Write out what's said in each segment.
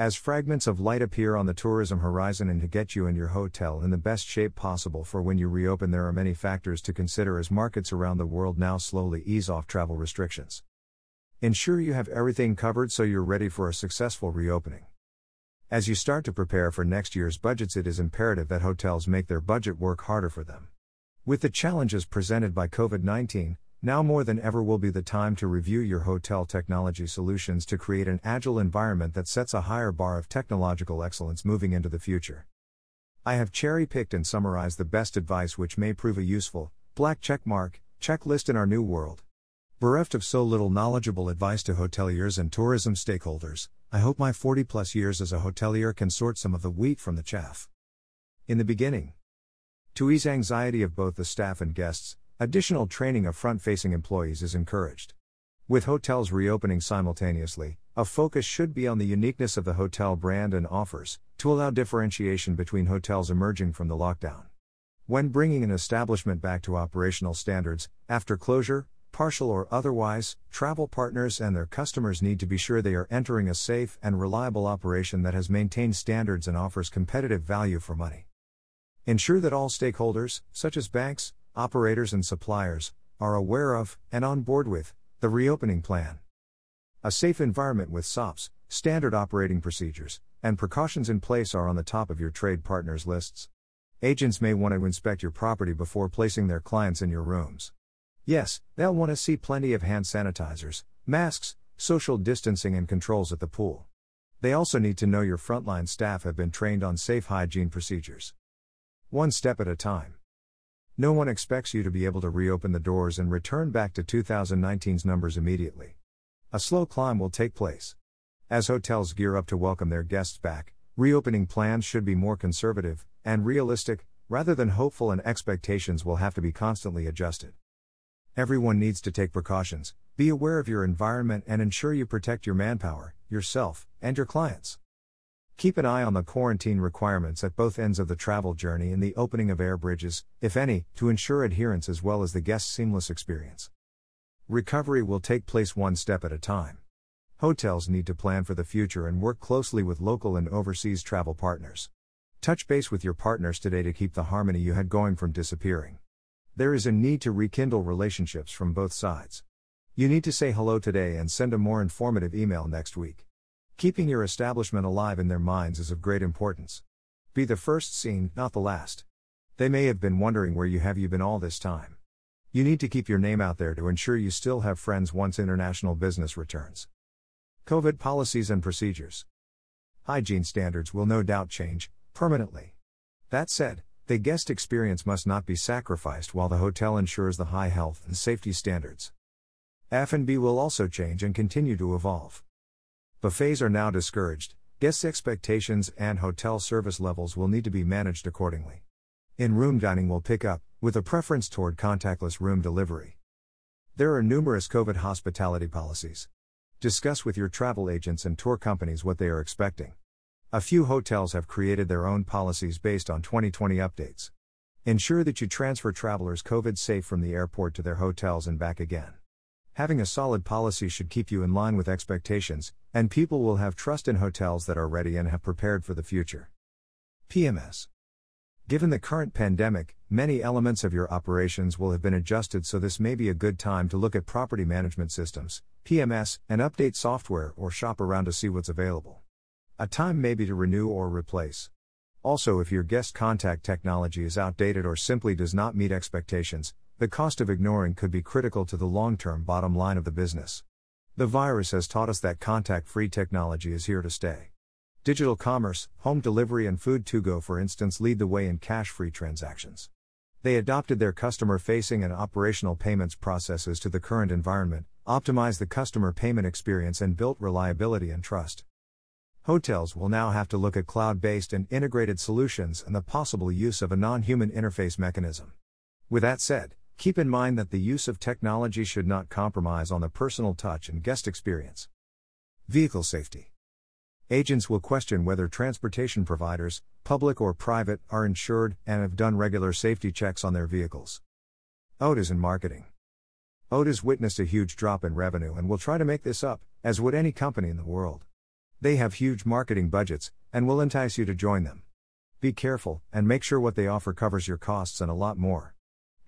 As fragments of light appear on the tourism horizon and to get you and your hotel in the best shape possible for when you reopen, there are many factors to consider as markets around the world now slowly ease off travel restrictions. Ensure you have everything covered so you're ready for a successful reopening. As you start to prepare for next year's budgets, it is imperative that hotels make their budget work harder for them. With the challenges presented by COVID-19, now more than ever will be the time to review your hotel technology solutions to create an agile environment that sets a higher bar of technological excellence moving into the future. I have cherry-picked and summarized the best advice which may prove a useful, black checkmark, checklist in our new world. Bereft of so little knowledgeable advice to hoteliers and tourism stakeholders, I hope my 40-plus years as a hotelier can sort some of the wheat from the chaff. In the beginning, to ease anxiety of both the staff and guests, additional training of front-facing employees is encouraged. With hotels reopening simultaneously, a focus should be on the uniqueness of the hotel brand and offers, to allow differentiation between hotels emerging from the lockdown. When bringing an establishment back to operational standards, after closure, partial or otherwise, travel partners and their customers need to be sure they are entering a safe and reliable operation that has maintained standards and offers competitive value for money. Ensure that all stakeholders, such as banks, operators and suppliers, are aware of, and on board with, the reopening plan. A safe environment with SOPs, standard operating procedures, and precautions in place are on the top of your trade partners' lists. Agents may want to inspect your property before placing their clients in your rooms. Yes, they'll want to see plenty of hand sanitizers, masks, social distancing and controls at the pool. They also need to know your frontline staff have been trained on safe hygiene procedures. One step at a time. No one expects you to be able to reopen the doors and return back to 2019's numbers immediately. A slow climb will take place. As hotels gear up to welcome their guests back, reopening plans should be more conservative and realistic, rather than hopeful, and expectations will have to be constantly adjusted. Everyone needs to take precautions, be aware of your environment and ensure you protect your manpower, yourself, and your clients. Keep an eye on the quarantine requirements at both ends of the travel journey and the opening of air bridges, if any, to ensure adherence as well as the guest's seamless experience. Recovery will take place one step at a time. Hotels need to plan for the future and work closely with local and overseas travel partners. Touch base with your partners today to keep the harmony you had going from disappearing. There is a need to rekindle relationships from both sides. You need to say hello today and send a more informative email next week. Keeping your establishment alive in their minds is of great importance. Be the first seen, not the last. They may have been wondering where you have been all this time. You need to keep your name out there to ensure you still have friends once international business returns. COVID policies and procedures. Hygiene standards will no doubt change, permanently. That said, the guest experience must not be sacrificed while the hotel ensures the high health and safety standards. F&B will also change and continue to evolve. Buffets are now discouraged, guests' expectations and hotel service levels will need to be managed accordingly. In-room dining will pick up, with a preference toward contactless room delivery. There are numerous COVID hospitality policies. Discuss with your travel agents and tour companies what they are expecting. A few hotels have created their own policies based on 2020 updates. Ensure that you transfer travelers COVID-safe from the airport to their hotels and back again. Having a solid policy should keep you in line with expectations, and people will have trust in hotels that are ready and have prepared for the future. PMS. Given the current pandemic, many elements of your operations will have been adjusted, so this may be a good time to look at property management systems, PMS, and update software or shop around to see what's available. A time maybe to renew or replace. Also, if your guest contact technology is outdated or simply does not meet expectations, the cost of ignoring could be critical to the long-term bottom line of the business. The virus has taught us that contact-free technology is here to stay. Digital commerce, home delivery and food to go, for instance, lead the way in cash-free transactions. They adopted their customer-facing and operational payments processes to the current environment, optimized the customer payment experience and built reliability and trust. Hotels will now have to look at cloud-based and integrated solutions and the possible use of a non-human interface mechanism. With that said, keep in mind that the use of technology should not compromise on the personal touch and guest experience. Vehicle safety. Agents will question whether transportation providers, public or private, are insured and have done regular safety checks on their vehicles. OTAs and marketing. OTAs witnessed a huge drop in revenue and will try to make this up, as would any company in the world. They have huge marketing budgets, and will entice you to join them. Be careful, and make sure what they offer covers your costs and a lot more.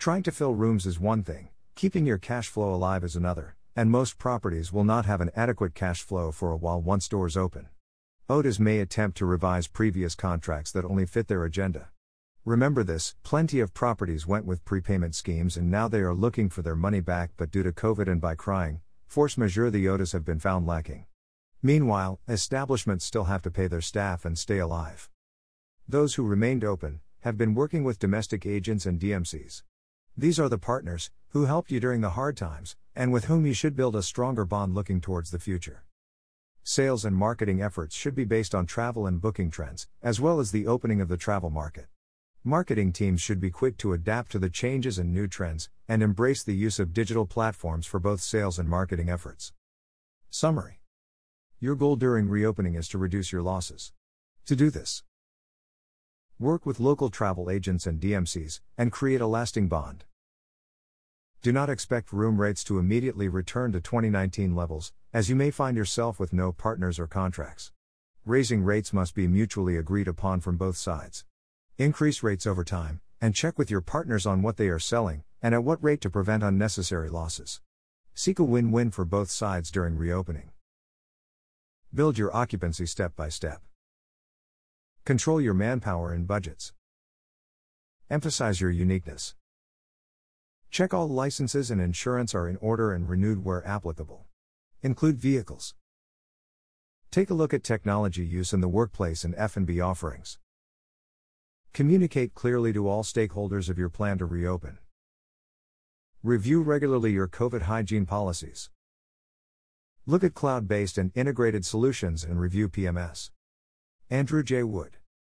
Trying to fill rooms is one thing, keeping your cash flow alive is another, and most properties will not have an adequate cash flow for a while once doors open. OTAs may attempt to revise previous contracts that only fit their agenda. Remember this, plenty of properties went with prepayment schemes and now they are looking for their money back, but due to COVID and by crying, force majeure, the OTAs have been found lacking. Meanwhile, establishments still have to pay their staff and stay alive. Those who remained open have been working with domestic agents and DMCs. These are the partners who helped you during the hard times and with whom you should build a stronger bond looking towards the future. Sales and marketing efforts should be based on travel and booking trends, as well as the opening of the travel market. Marketing teams should be quick to adapt to the changes and new trends and embrace the use of digital platforms for both sales and marketing efforts. Summary: your goal during reopening is to reduce your losses. To do this, work with local travel agents and DMCs, and create a lasting bond. Do not expect room rates to immediately return to 2019 levels, as you may find yourself with no partners or contracts. Raising rates must be mutually agreed upon from both sides. Increase rates over time, and check with your partners on what they are selling, and at what rate to prevent unnecessary losses. Seek a win-win for both sides during reopening. Build your occupancy step by step. Control your manpower and budgets. Emphasize your uniqueness. Check all licenses and insurance are in order and renewed where applicable. Include vehicles. Take a look at technology use in the workplace and F&B offerings. Communicate clearly to all stakeholders of your plan to reopen. Review regularly your COVID hygiene policies. Look at cloud-based and integrated solutions and review PMS. Andrew J. Wood.